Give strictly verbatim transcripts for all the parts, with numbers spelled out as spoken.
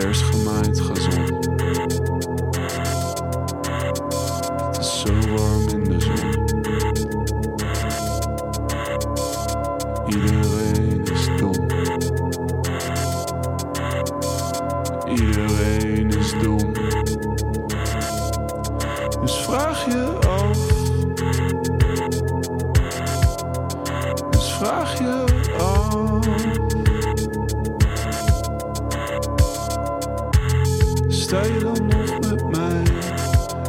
vers gemaaid gazon. Het is zo warm in de zon. Iedereen is dom. Iedereen is dom. Dus vraag je af. Dus vraag je af. Sta je dan nog met mij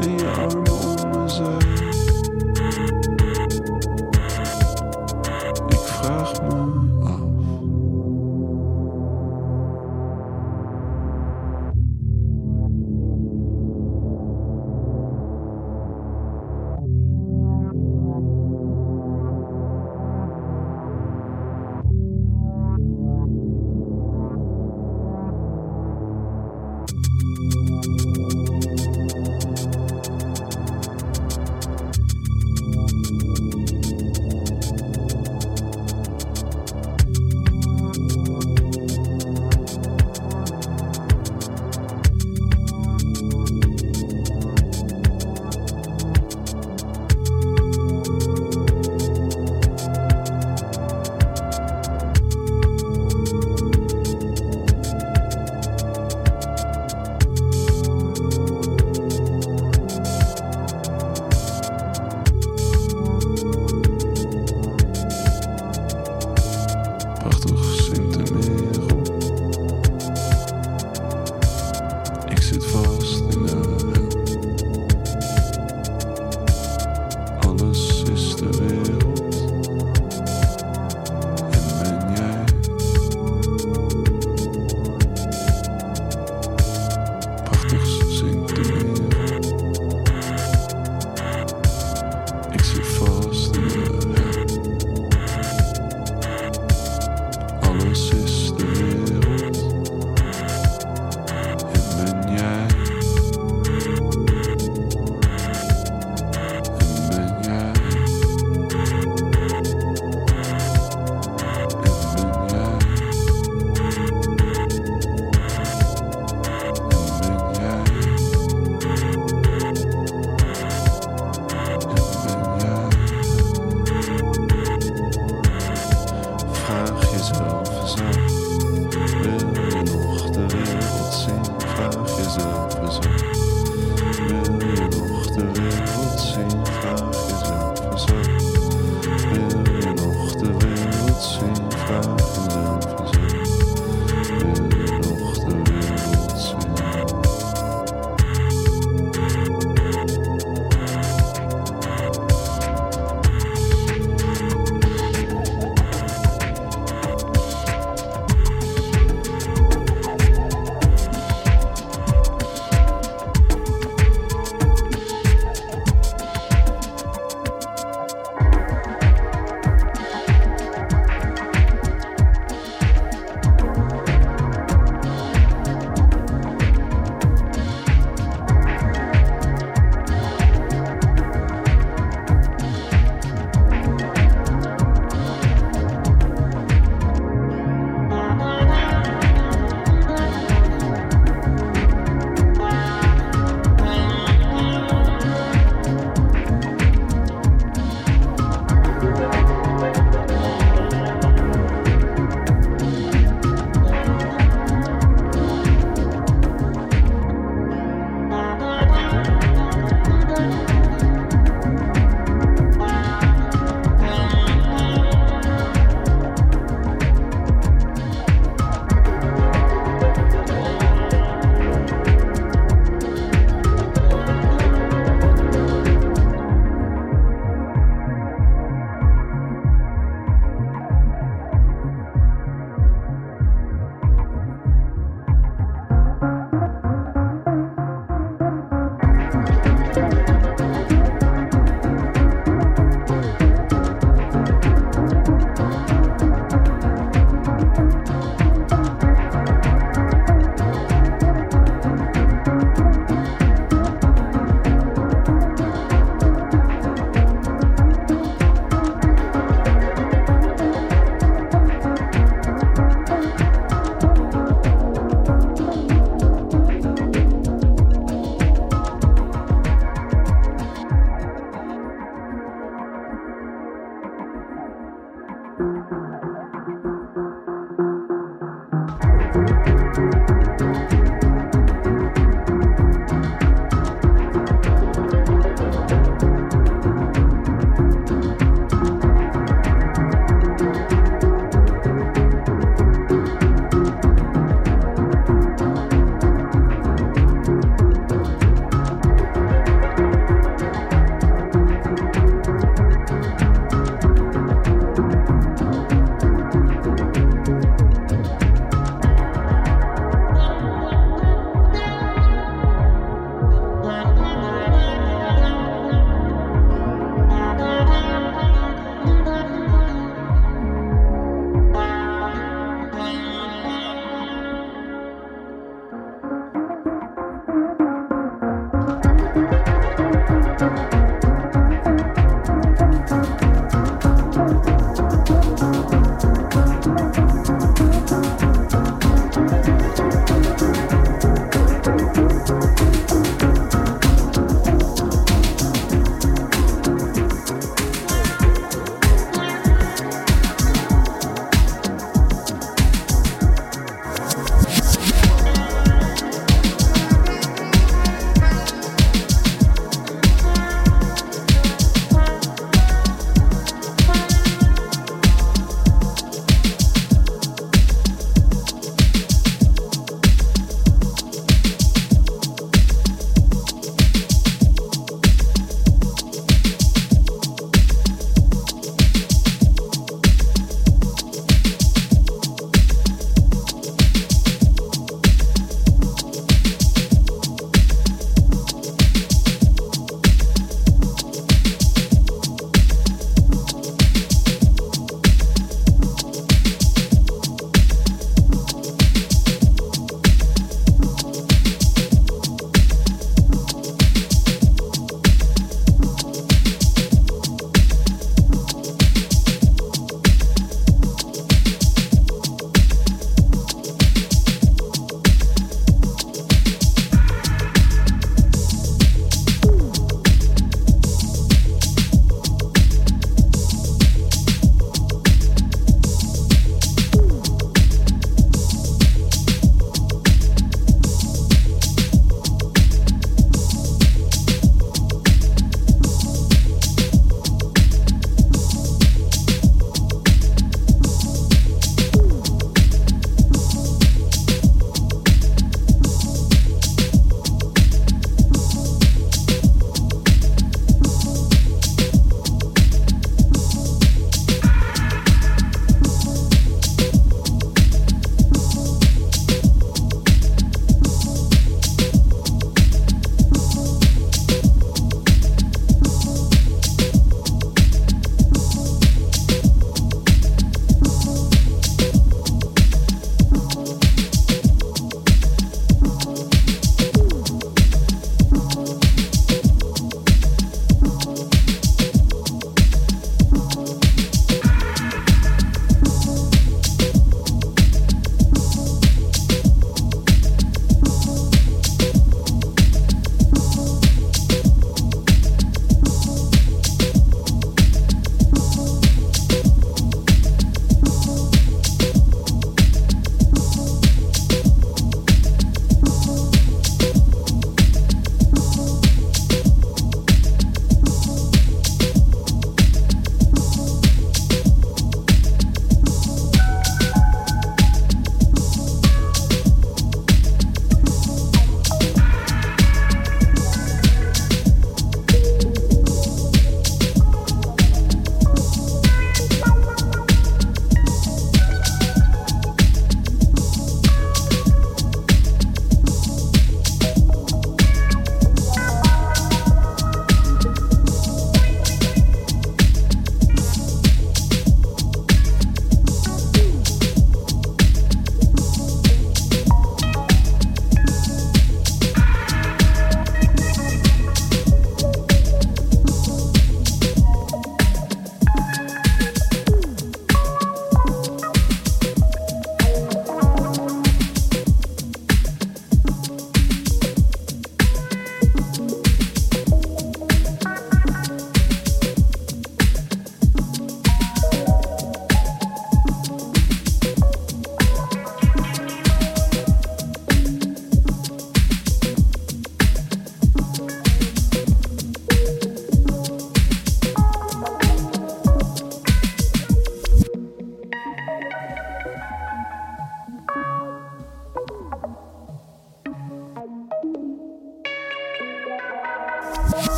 en je armen om me zij? Ik vraag me af.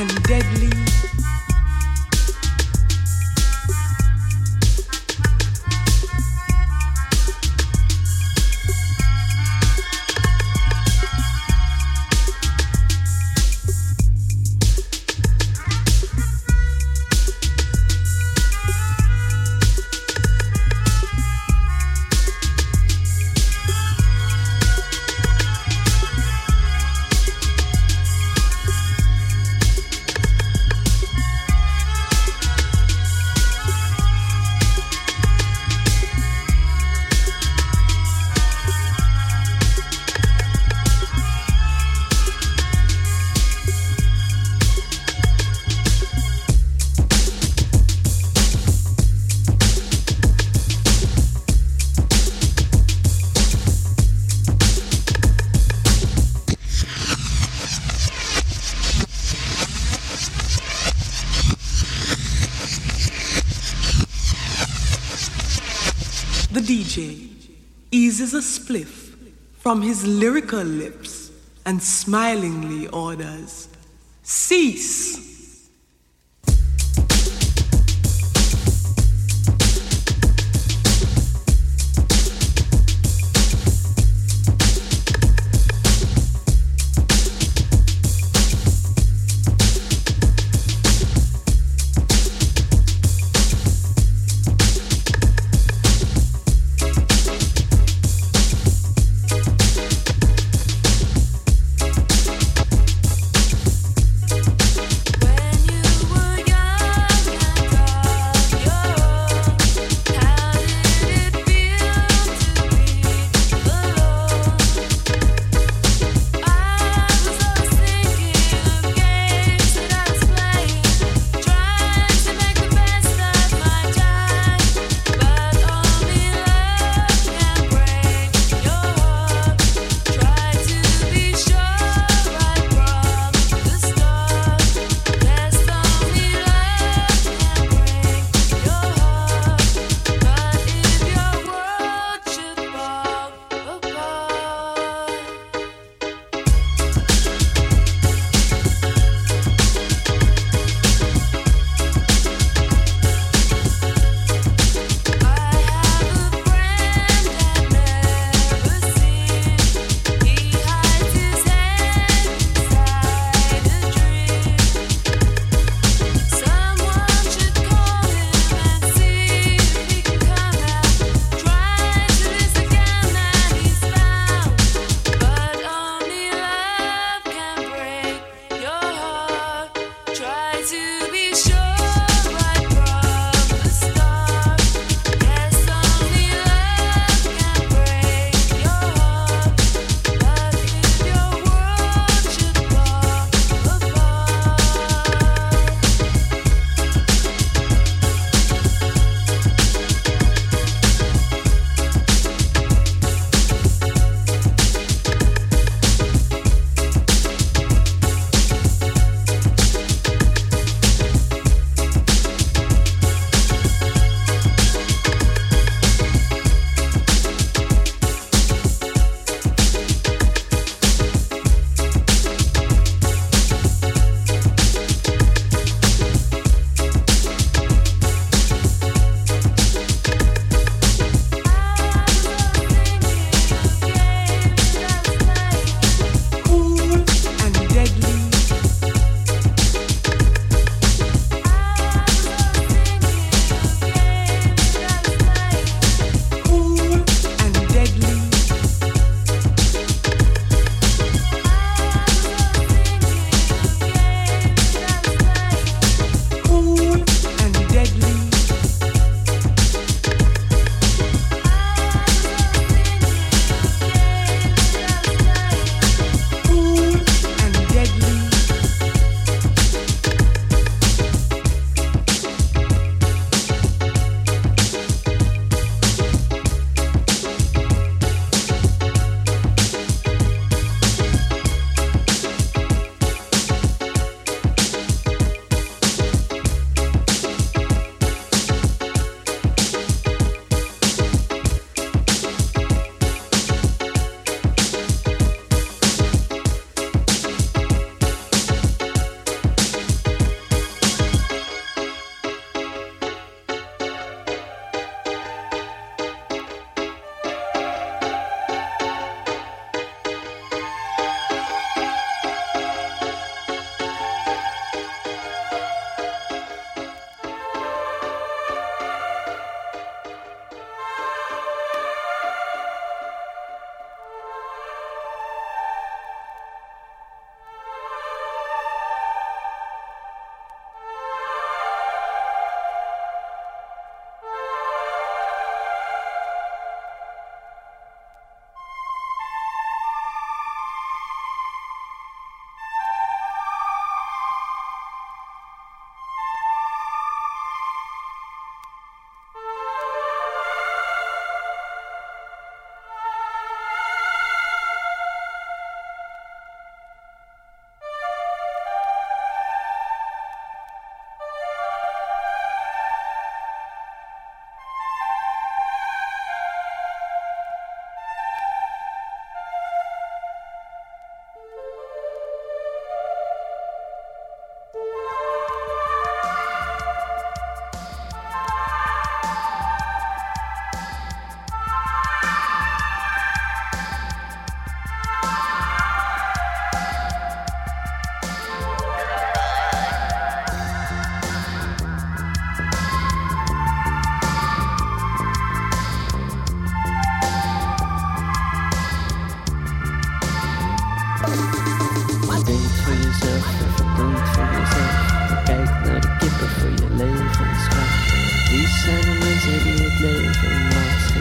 and deadly. D J eases a spliff from his lyrical lips and smilingly orders, "Cease!"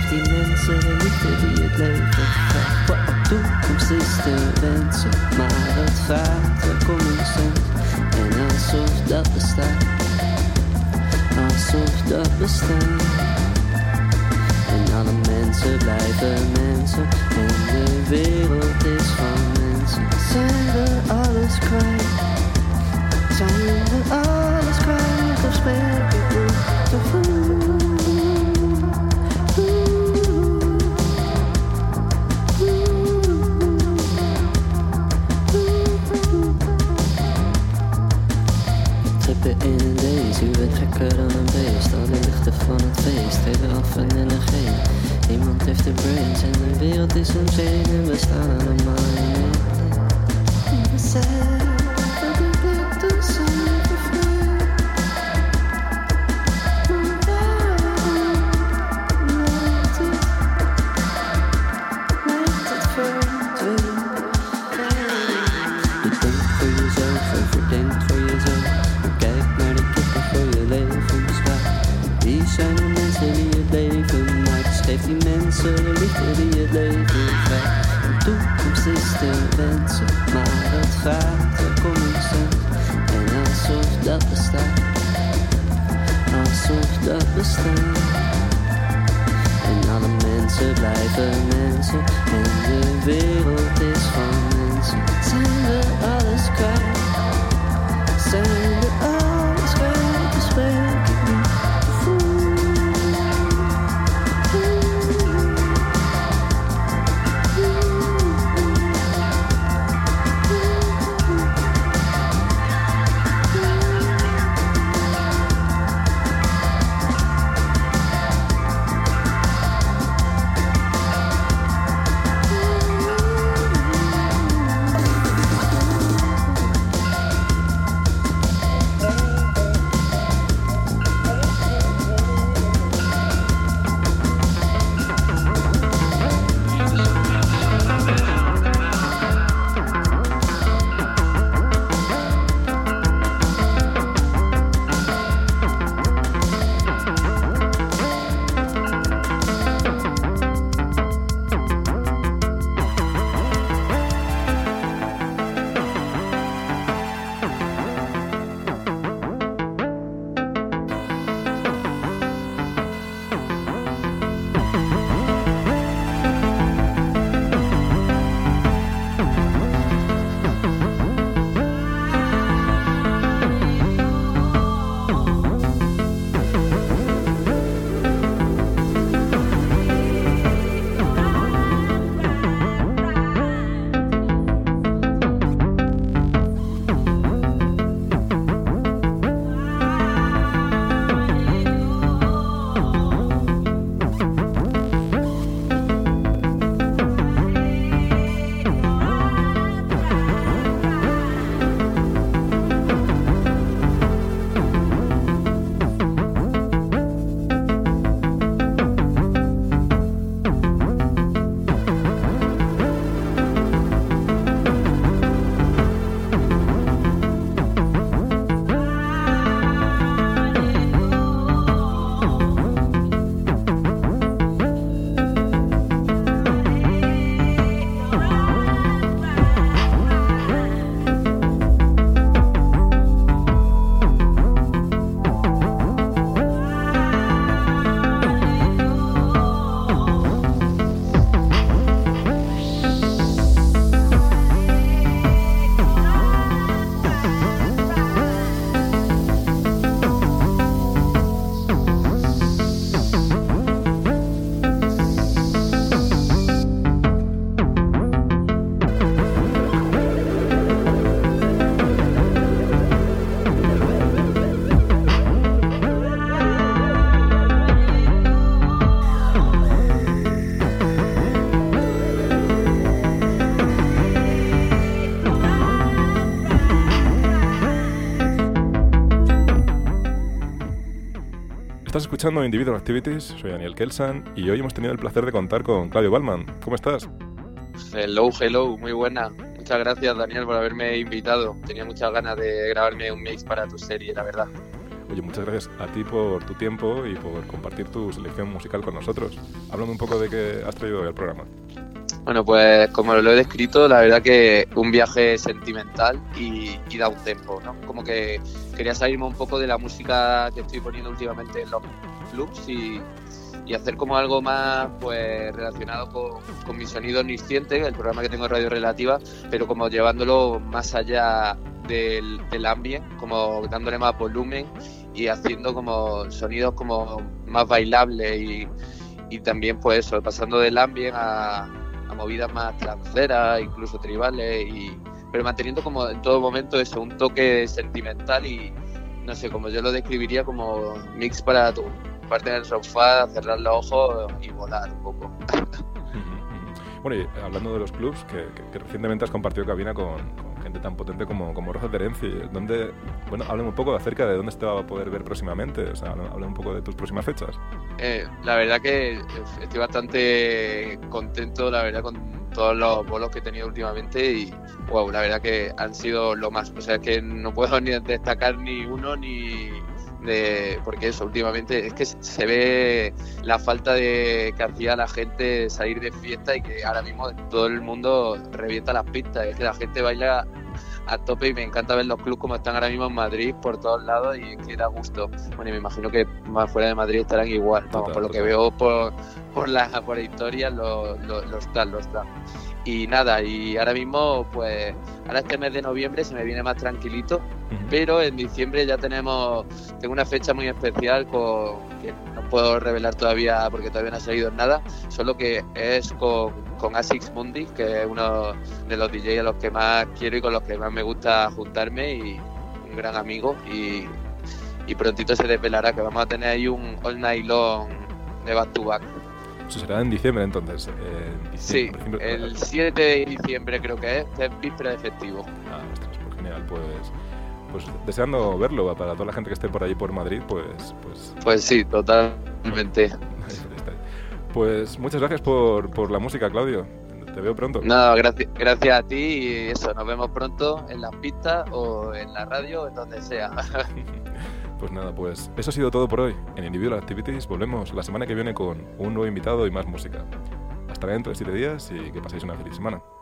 dimenso dell'utopia del perfetto. Qua tu consiste denso, ma rettfatto con un senso. En alsof dat bestaat, alsof dat bestaat. En alle mensen blijven mensen, en de wereld is van mensen. Zijn we alles kwijt? Zijn we alles kwijt of spreek ik nu te vroeg? Trippen in deze, u bent gekker dan een beest. Al die lichten van het feest, treden af en energie. Niemand heeft de brains en de wereld is een zee. En we staan allemaal in het. De liefde die het leven vraagt. De toekomst is te wensen, maar het vaart er common sense. En alsof dat bestaat, alsof dat bestaat. En alle mensen blijven mensen, en de wereld is van mensen. Zijn we alles kwijt? Zijn we alles kwijt? Bespreken ik niet. Estás escuchando Individual Activities, soy Daniel Kelsan y hoy hemos tenido el placer de contar con Claudio Balman. ¿Cómo estás? Hello, hello, muy buena. Muchas gracias, Daniel, por haberme invitado. Tenía muchas ganas de grabarme un mix para tu serie, la verdad. Oye, muchas gracias a ti por tu tiempo y por compartir tu selección musical con nosotros. Háblame un poco de qué has traído hoy al programa. Bueno, pues como lo he descrito, la verdad que un viaje sentimental y, y da un tempo, ¿no? Como que quería salirme un poco de la música que estoy poniendo últimamente en los clubs y, y hacer como algo más pues relacionado con, con mi sonido omnisciente, el programa que tengo en Radio Relativa, pero como llevándolo más allá del, del ambiente, como dándole más volumen y haciendo como sonidos como más bailables y, y también pues eso, pasando del ambiente a a movidas más tranceras, incluso tribales, y, pero manteniendo como en todo momento eso, un toque sentimental y no sé, como yo lo describiría como mix para tu parte en el sofá, cerrar los ojos y volar un poco. Bueno, y hablando de los clubs, que, que, que recientemente has compartido cabina con, con gente tan potente como, como Rojas Terenci, donde, bueno, háblame un poco acerca de dónde se te va a poder ver próximamente, o sea, háblame un poco de tus próximas fechas. Eh, la verdad que estoy bastante contento, la verdad, con todos los bolos que he tenido últimamente y, wow, la verdad que han sido lo más, o sea, es que no puedo ni destacar ni uno ni... De, porque eso, últimamente es que se ve la falta de que hacía la gente salir de fiesta y que ahora mismo todo el mundo revienta las pistas, es que la gente baila a tope y me encanta ver los clubs como están ahora mismo en Madrid por todos lados y es que da gusto. Bueno, y me imagino que más fuera de Madrid estarán igual, vamos, total, por lo total. Que veo por por la por historia lo lo, lo están, lo están. Y nada, y ahora mismo, pues, ahora este mes de noviembre se me viene más tranquilito, uh-huh. Pero en diciembre ya tenemos, tengo una fecha muy especial con, que no puedo revelar todavía porque todavía no ha salido nada, solo que es con, con Asics Mundi, que es uno de los D Js a los que más quiero y con los que más me gusta juntarme y un gran amigo y, y prontito se desvelará que vamos a tener ahí un all night long de back to back. Eso será en diciembre, entonces. Eh, diciembre, sí, el siete de diciembre creo que es, es víspera de festivo. Ah, ostras, pues genial, pues, pues deseando verlo para toda la gente que esté por allí por Madrid, pues... Pues, pues sí, totalmente. Pues muchas gracias por, por la música, Claudio. Te veo pronto. No, gracias, gracias a ti y eso, nos vemos pronto en las pistas o en la radio o en donde sea. Pues nada, pues eso ha sido todo por hoy. En Individual Activities volvemos la semana que viene con un nuevo invitado y más música. Hasta dentro de siete días y que paséis una feliz semana.